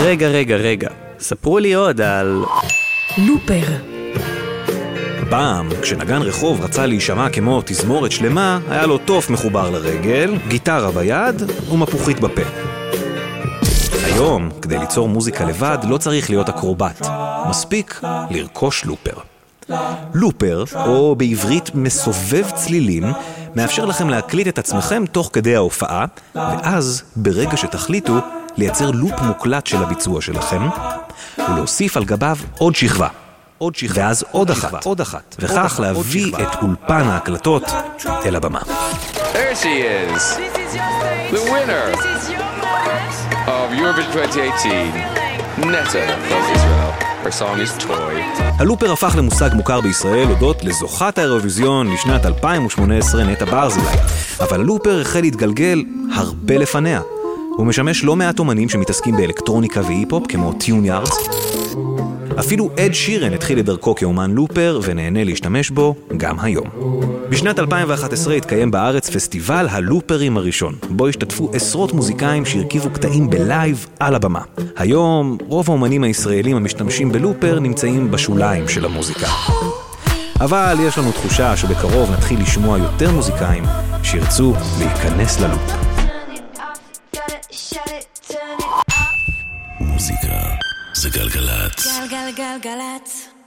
רגע, ספרו לי עוד על... לופר. פעם, כשנגן רחוב רצה להישמע כמו תזמורת שלמה, היה לו תוף מחובר לרגל, גיטרה ביד ומפוחית בפה. היום, כדי ליצור מוזיקה לבד, לא צריך להיות אקרובט. מספיק לרכוש לופר. לופר, או בעברית מסובב צלילים, מאפשר לכם להקליט את עצמכם תוך כדי ההופעה, ואז, ברגע שתחליטו, לייצר לופ מוקלט של הביצוע שלכם, ולהוסיף על גביו עוד שכבה. ואז עוד אחת. וכך להביא את אולפן ההקלטות אל הבמה. There she is. The winner of Eurovision 2018. Netta from Israel. Her song is Toy. הלופר הפך למושג מוכר בישראל הודות לזוכת האירוויזיון לשנת 2018 נטע ברזילי. אבל הלופר החל להתגלגל הרבה לפניה. הוא משמש לא מעט אומנים שמתעסקים באלקטרוניקה והיפ-הופ כמו טיוני ארץ. אפילו אד שירן התחיל את דרכו כאומן לופר ונהנה להשתמש בו גם היום. בשנת 2011 התקיים בארץ פסטיבל הלופרים הראשון, בו השתתפו עשרות מוזיקאים שהרכיבו קטעים בלייב על הבמה. היום רוב האומנים הישראלים המשתמשים בלופר נמצאים בשוליים של המוזיקה. אבל יש לנו תחושה שבקרוב נתחיל לשמוע יותר מוזיקאים שירצו להיכנס ללופ. מוזיקה זה גלגלצ.